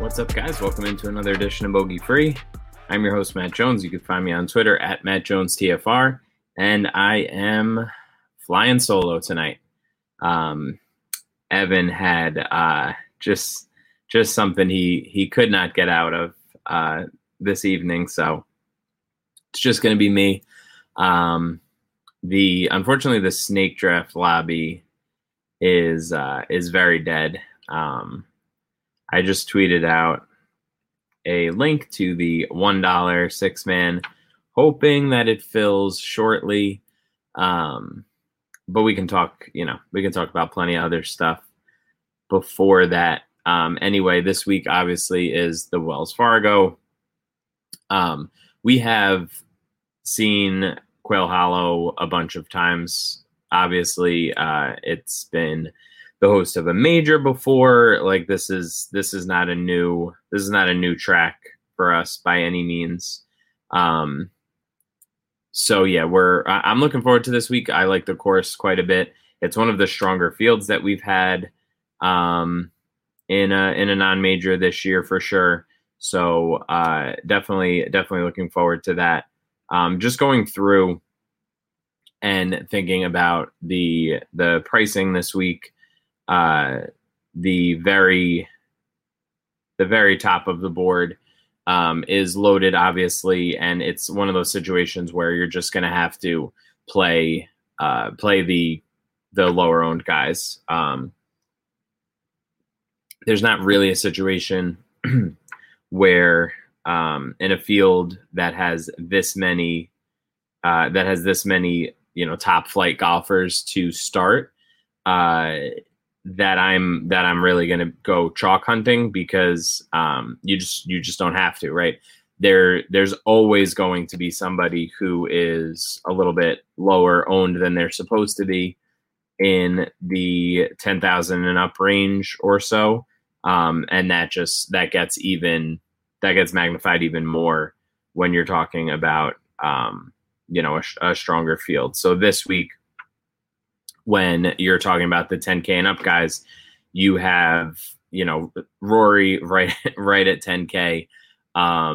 What's up, guys? Welcome into another edition of Bogey Free. I'm your host, Matt Jones. You can find me on Twitter at MattJonesTFR, and I am flying solo tonight. Evan had just something he could not get out of this evening, so it's just going to be me. Unfortunately, the snake draft lobby is very dead. I just tweeted out a link to the $1 six-man, hoping that it fills shortly. But we can talk, about plenty of other stuff before that. Anyway, this week obviously is the Wells Fargo. We have seen Quail Hollow a bunch of times. Obviously, it's been the host of a major before. Like, this is not a new track for us by any means. So yeah, I'm looking forward to this week. I like the course quite a bit. It's one of the stronger fields that we've had in a non-major this year for sure. So definitely looking forward to that. Just going through and thinking about the pricing this week. The very top of the board is loaded, obviously, and it's one of those situations where you're just going to have to play the lower owned guys. There's not really a situation where in a field that has this many top flight golfers to start. That I'm really going to go chalk hunting because you just don't have to, right? There's always going to be somebody who is a little bit lower owned than they're supposed to be in the 10,000 and up range or so, and that gets magnified even more when you're talking about a stronger field. So this week, when you're talking about the 10K and up guys, you have, Rory right at 10K. I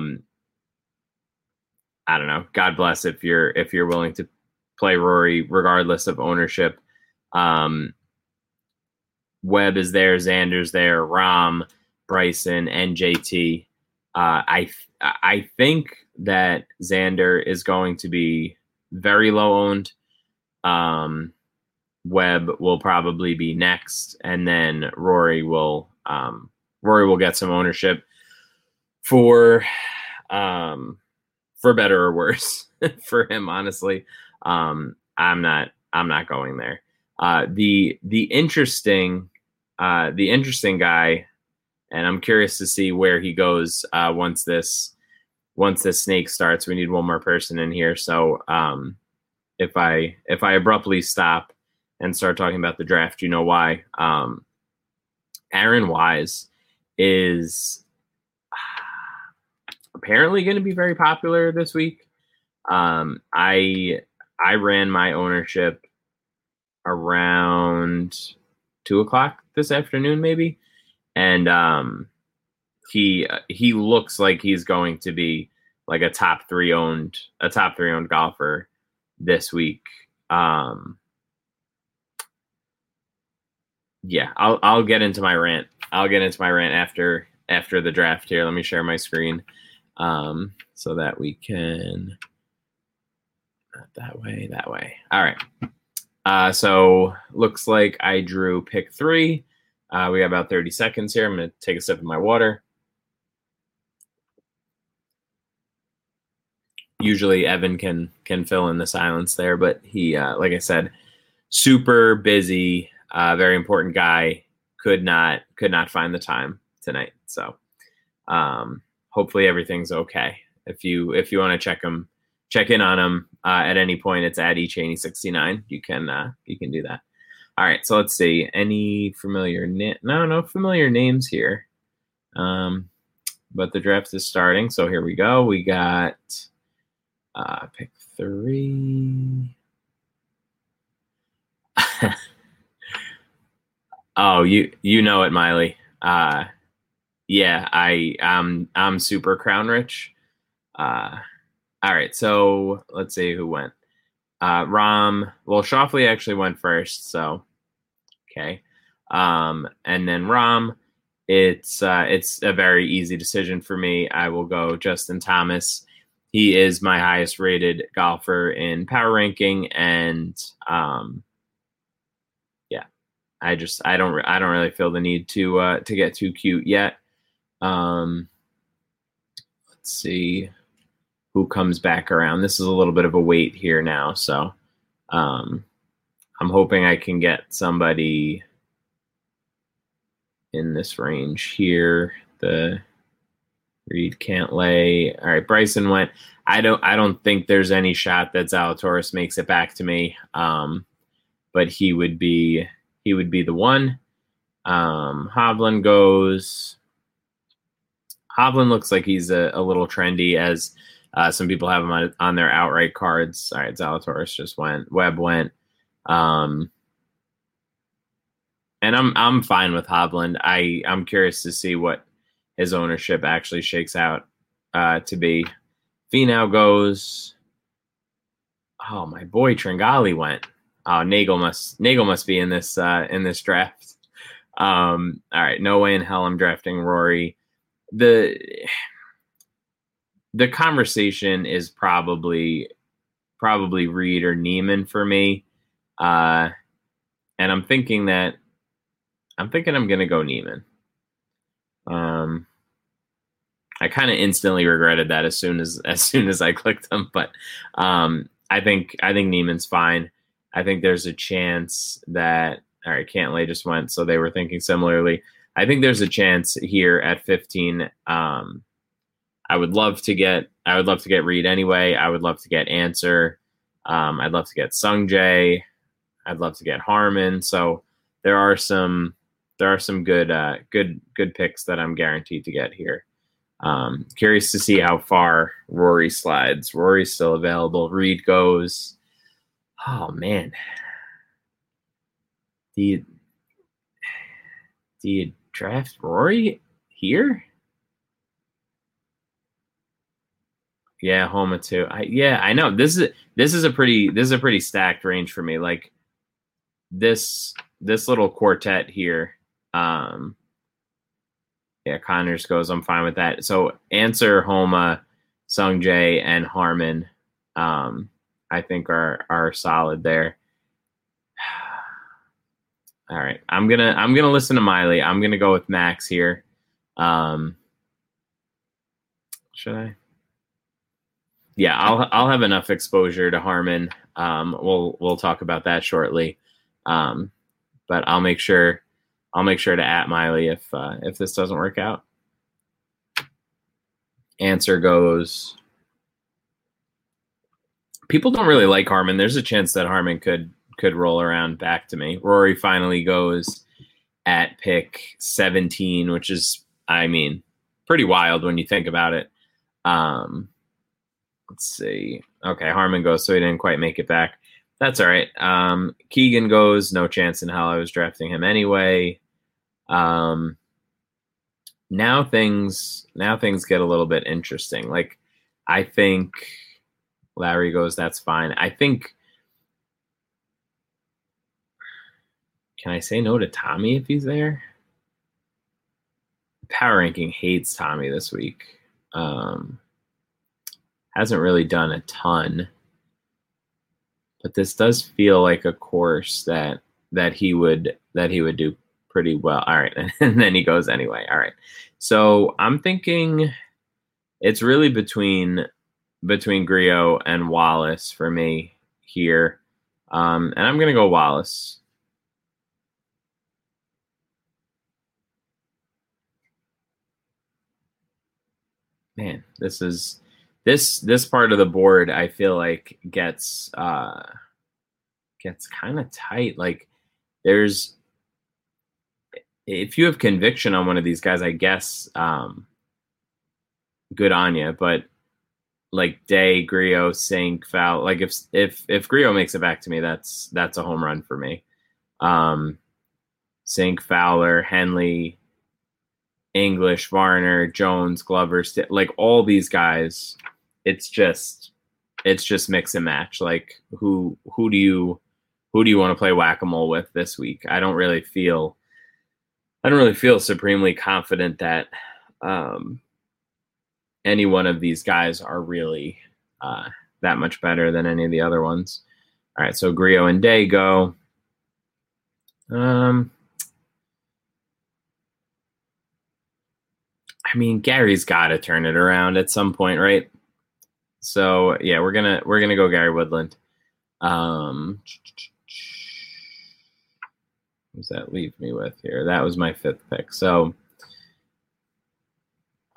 don't know. God bless if you're willing to play Rory regardless of ownership. Webb is there, Xander's there, Rahm, Bryson, and JT. I think that Xander is going to be very low owned. Webb will probably be next, and then Rory will get some ownership for better or worse for him, honestly. I'm not going there. The interesting guy, and I'm curious to see where he goes once this snake starts. We need one more person in here, so if I abruptly stop and start talking about the draft, you know why. Aaron Wise is apparently going to be very popular this week. I ran my ownership around 2 o'clock this afternoon, maybe. And he looks like he's going to be like a top three owned golfer this week. Yeah, I'll get into my rant. I'll get into my rant after the draft here. Let me share my screen so that we can. Not that way, that way. All right. So looks like I drew pick 3. We got about 30 seconds here. I'm going to take a sip of my water. Usually Evan can fill in the silence there, but he, like I said, super busy, very important guy. Could not find the time tonight. So hopefully everything's okay. If you want to check in on him at any point, it's at @echaney69. You can do that. All right, so let's see. Any familiar no familiar names here. But the draft is starting, so here we go. We got pick 3. Oh, you know it, Miley. Yeah, I'm super crown rich. All right, so let's see who went. Rahm. Well, Shoffley actually went first, so okay. And then Rahm. It's a very easy decision for me. I will go Justin Thomas. He is my highest rated golfer in power ranking, and yeah, I don't really feel the need to get too cute yet. Let's see who comes back around. This is a little bit of a wait here now. So I'm hoping I can get somebody in this range here. The Reed can't lay. All right, Bryson went. I don't think there's any shot that Zalatoris makes it back to me. But he would be the one. Hovland goes. Hovland looks like he's a little trendy, as some people have him on their outright cards. All right, Zalatoris just went. Webb went. And I'm fine with Hovland. I'm curious to see what his ownership actually shakes out to be. Finau goes. Oh, my boy Tringali went. Oh, Nagel must be in this draft. All right, no way in hell I'm drafting Rory. The conversation is probably Reed or Niemann for me, and I'm thinking I'm gonna go Niemann. I kind of instantly regretted that as soon as I clicked them, but I think Niemann's fine. I think there's a chance that all right, Cantlay just went, so they were thinking similarly. I think there's a chance here at 15. I would love to get Reed anyway. I would love to get Answer. I'd love to get Sung Jae. I'd love to get Harmon. So there are some good picks that I'm guaranteed to get here. Curious to see how far Rory slides. Rory's still available. Reed goes. Oh man. Do you draft Rory here? Yeah, Homa too. I know this is a pretty stacked range for me. Like this little quartet here. Yeah, Connors goes. I'm fine with that. So Answer, Homa, Sung Jae, and Harmon, I think are solid there. All right, I'm gonna listen to Miley. I'm gonna go with Max here. Should I? Yeah, I'll have enough exposure to Harmon. We'll talk about that shortly. But I'll make sure to at Miley if this doesn't work out. Answer goes. People don't really like Harmon. There's a chance that Harmon could could roll around back to me. Rory finally goes at pick 17, which is, I mean, pretty wild when you think about it. Let's see. Okay, Harmon goes, so he didn't quite make it back. That's all right. Keegan goes, no chance in hell I was drafting him anyway. Now things get a little bit interesting. Like, I think Larry goes, that's fine. I think, can I say no to Tommy if he's there? Power Ranking hates Tommy this week. Hasn't really done a ton. But this does feel like a course that he would do pretty well. All right. And then he goes anyway. All right. So I'm thinking it's really between Grio and Wallace for me here. And I'm going to go Wallace. Man, this part of the board, I feel like gets kind of tight. Like, there's, if you have conviction on one of these guys, I guess, good on you. But like Day, Grio, Sink, Fowler, like if Grio makes it back to me, that's a home run for me. Sink, Fowler, Henley, English, Varner, Jones, Glover, like all these guys, it's just mix and match. Like who do you want to play whack-a-mole with this week? I don't really feel supremely confident that any one of these guys are really that much better than any of the other ones. All right, so Grio and Day go. I mean, Gary's got to turn it around at some point, right? So yeah, we're gonna go Gary Woodland. What does that leave me with here? That was my fifth pick. So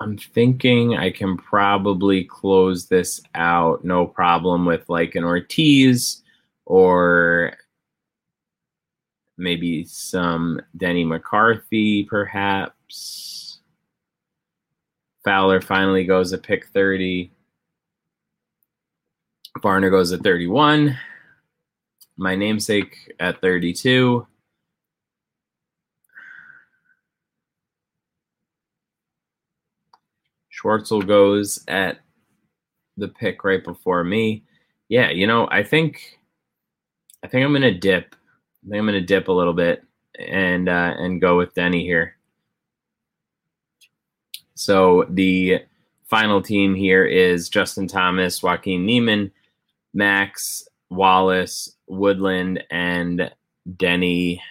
I'm thinking I can probably close this out no problem with like an Ortiz or maybe some Denny McCarthy, perhaps. Fowler finally goes at pick 30. Varner goes at 31. My namesake at 32. Schwartzel goes at the pick right before me. Yeah, you know, I think I'm gonna dip. I think I'm gonna dip a little bit and go with Denny here. So the final team here is Justin Thomas, Joaquin Niemann, Max, Wallace, Woodland, and Denny.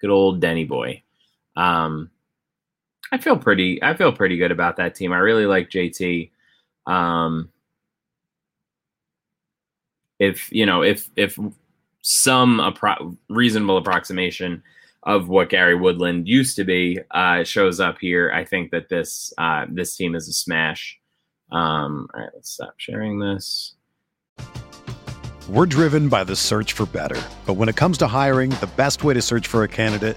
Good old Denny boy. I feel pretty good about that team. I really like JT. If some reasonable approximation of what Gary Woodland used to be shows up here, I think that this team is a smash. All right, let's stop sharing this. We're driven by the search for better. But when it comes to hiring, the best way to search for a candidate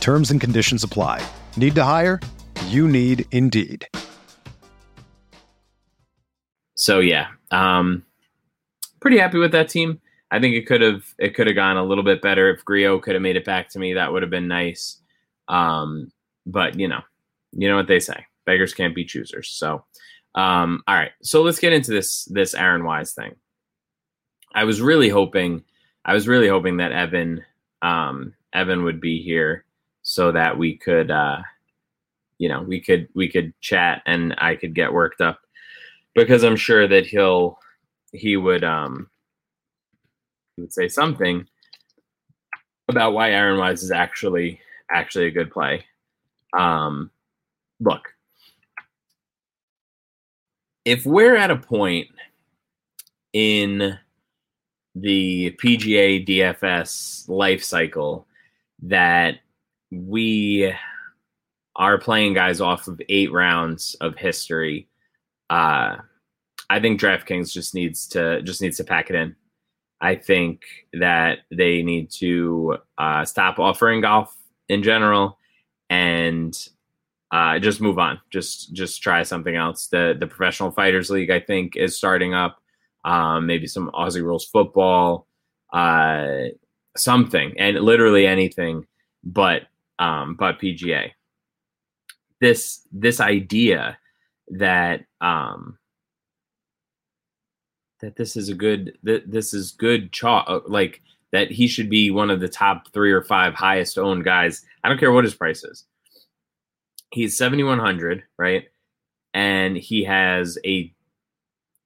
Terms and conditions apply. Need to hire? You need Indeed. So yeah, pretty happy with that team. I think it could have gone a little bit better. If Grio could have made it back to me, that would have been nice. But you know what they say, beggars can't be choosers. So, all right. So let's get into this Aaron Wise thing. I was really hoping that Evan would be here so that we could, we could chat and I could get worked up, because I'm sure that he would say something about why Aaron Wise is actually a good play. Look, if we're at a point in the PGA DFS life cycle that we are playing guys off of 8 rounds of history, I think DraftKings just needs to pack it in. I think that they need to stop offering golf in general and just move on. Just try something else. The Professional Fighters League, I think, is starting up. Maybe some Aussie Rules football, something, and literally anything but PGA. This idea that that this is good chalk, like that he should be one of the top 3 or 5 highest owned guys. I don't care what his price is. He's 7,100, right? And he has a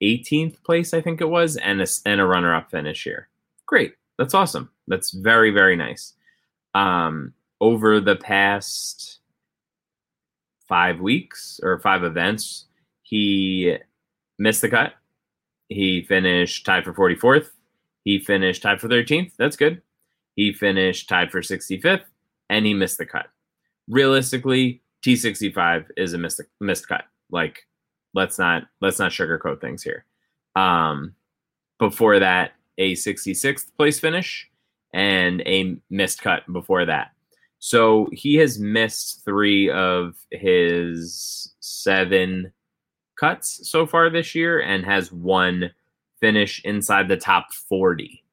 18th place, I think it was, and a runner-up finish here. Great. That's awesome. That's very, very nice. Over the past 5 weeks or 5 events, he missed the cut. He finished tied for 44th. He finished tied for 13th. That's good. He finished tied for 65th, and he missed the cut. Realistically, T65 is a missed cut. Like, let's not sugarcoat things here. Before that, a 66th place finish and a missed cut before that. So he has missed 3 of his 7 cuts so far this year and has 1 finish inside the top 40.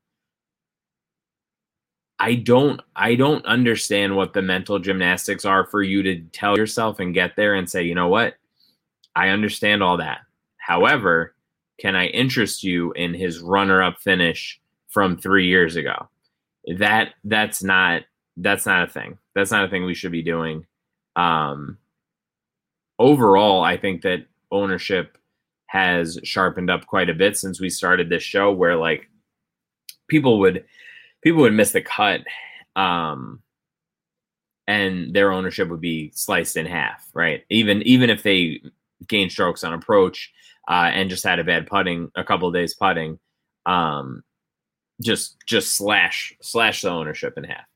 I don't understand what the mental gymnastics are for you to tell yourself and get there and say, you know what? I understand all that. However, can I interest you in his runner-up finish from 3 years ago? That's not a thing. That's not a thing we should be doing. Overall, I think that ownership has sharpened up quite a bit since we started this show, where like people would miss the cut and their ownership would be sliced in half, right? Even if they gained strokes on approach and just had a bad putting, a couple of days putting, just slash the ownership in half.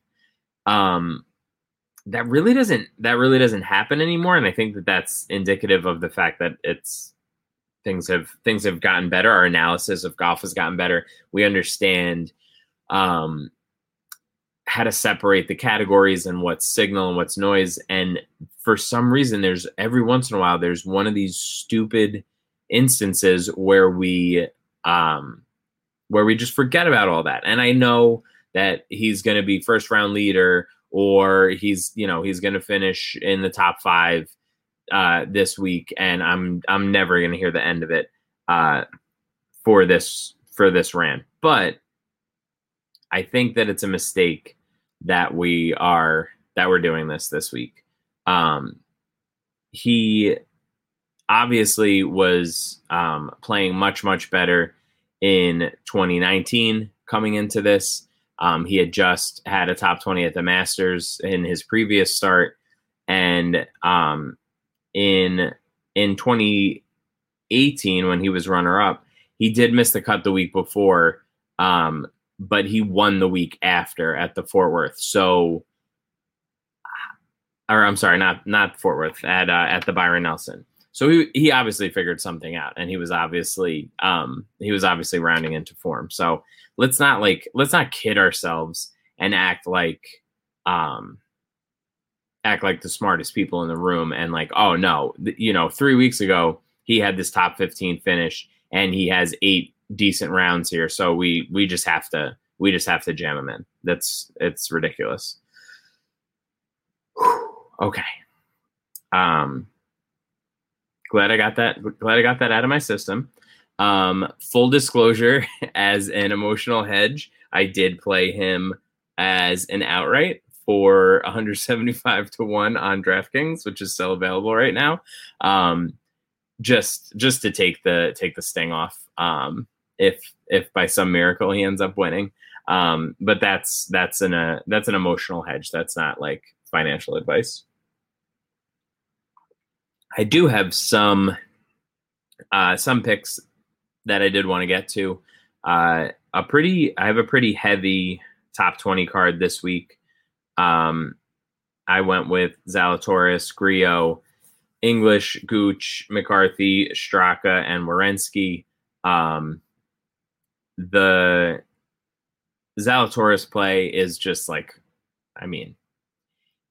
That really doesn't happen anymore. And I think that that's indicative of the fact that things have gotten better. Our analysis of golf has gotten better. We understand how to separate the categories and what's signal and what's noise. And for some reason, there's every once in a while, there's one of these stupid instances where we just forget about all that. And I know that he's going to be first round leader, or he's going to finish in the top 5 this week, and I'm never going to hear the end of it for this rant. But I think that it's a mistake that we're doing this week. He obviously was playing much better in 2019 coming into this. He had just had a top 20 at the Masters in his previous start. And in 2018, when he was runner-up, he did miss the cut the week before, but he won the week after at the Fort Worth. So, or I'm sorry, not Fort Worth, at the Byron Nelson. So he obviously figured something out, and he was obviously rounding into form. So let's not kid ourselves and act like the smartest people in the room and like, oh no, 3 weeks ago he had this top 15 finish and he has 8 decent rounds here. So we just have to jam them in. It's ridiculous. Whew. Okay. Glad I got that out of my system. Full disclosure, as an emotional hedge, I did play him as an outright for 175-1 on DraftKings, which is still available right now. Just to take the sting off. If by some miracle he ends up winning. But that's an emotional hedge. That's not like financial advice. I do have some picks that I did want to get to. I have a pretty heavy top 20 card this week. I went with Zalatoris, Grio, English, Gooch, McCarthy, Straka, and Werenski. The Zalatoris play is just like, I mean,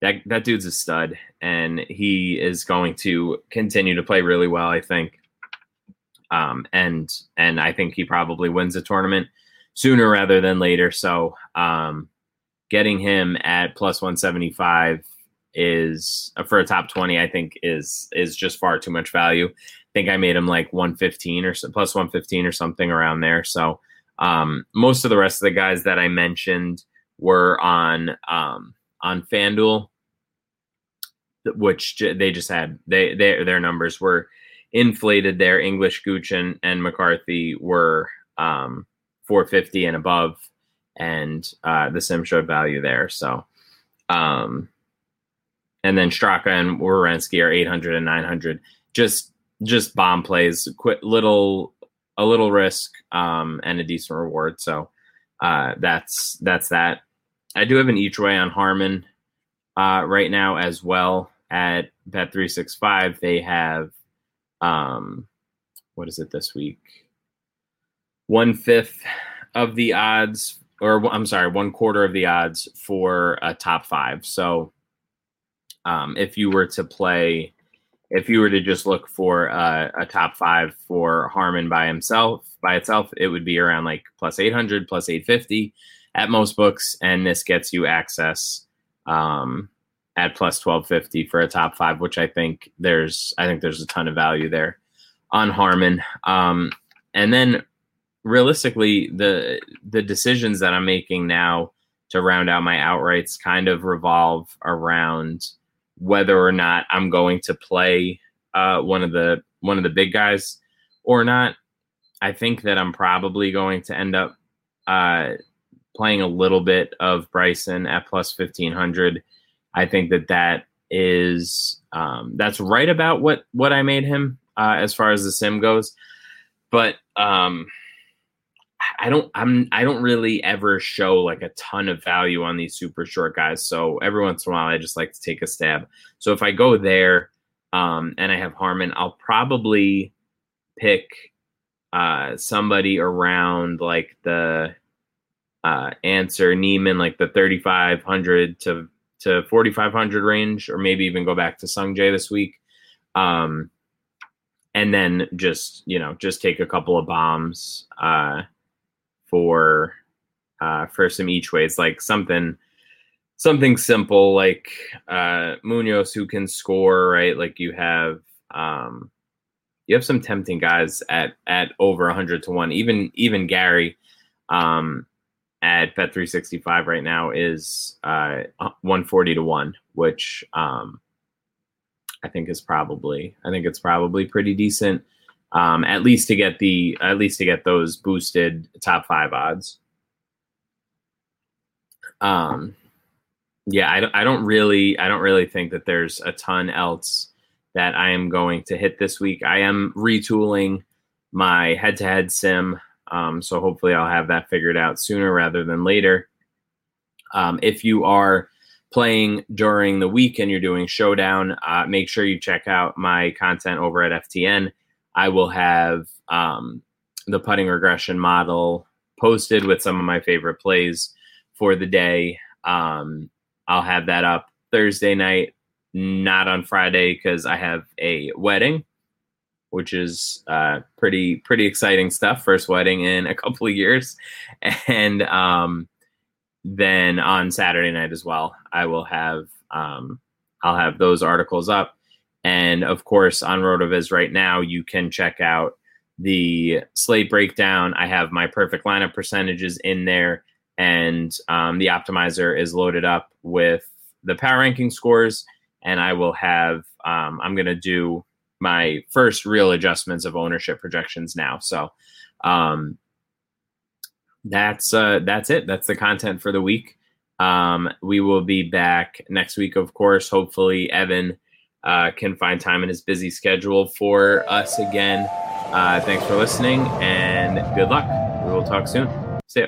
that dude's a stud, and he is going to continue to play really well, I think. And I think he probably wins the tournament sooner rather than later. So getting him at plus 175 is for a top 20, I think is just far too much value. I think I made him like 115 or so, plus 115 or something around there. So most of the rest of the guys that I mentioned were on FanDuel, which they just had their numbers were inflated there. English, Gooch, and McCarthy were 450 and above, and the sim showed value there. So, and then Straka and Werenski are 800 and 900. Just bomb plays, a little risk, and a decent reward. So that's that. I do have an each way on Harmon right now as well at Bet365. They have what is it this week? 1/5 of the odds, or I'm sorry, 1/4 of the odds for a top five. So if you were to just look for a top five for Harmon by itself, it would be around like plus 800, plus 850 at most books. And this gets you access at plus 1250 for a top five, which I think there's a ton of value there on Harmon. And then realistically, the decisions that I'm making now to round out my outrights kind of revolve around whether or not I'm going to play one of the big guys or not. I think that I'm probably going to end up playing a little bit of Bryson at plus 1,500. I think that is that's right about what I made him as far as the sim goes, but I don't really ever show like a ton of value on these super short guys. So every once in a while, I just like to take a stab. So if I go there and I have Harmon, I'll probably pick somebody around like the Answer, Niemann, like the 3,500 to 4,500 range, or maybe even go back to Sung Jae this week. And then just take a couple of bombs for some each ways, like something simple, like Munoz who can score, right? Like you have some tempting guys at over 100-1, even Gary, at Bet365 right now is 140-1, which I think it's probably pretty decent, at least to get those boosted top five odds. Yeah, I don't really think that there's a ton else that I am going to hit this week. I am retooling my head-to-head sim. So hopefully I'll have that figured out sooner rather than later. If you are playing during the week and you're doing Showdown, make sure you check out my content over at FTN. I will have the putting regression model posted with some of my favorite plays for the day. I'll have that up Thursday night, not on Friday because I have a wedding. which is pretty exciting stuff. First wedding in a couple of years. And then on Saturday night as well, I will have I'll have those articles up. And of course, on RotoViz right now, you can check out the slate breakdown. I have my perfect lineup percentages in there, and the optimizer is loaded up with the power ranking scores. And I will have, I'm going to do my first real adjustments of ownership projections now. So that's it. That's the content for the week. We will be back next week, of course. Hopefully Evan can find time in his busy schedule for us again. Thanks for listening, and good luck. We will talk soon. See ya.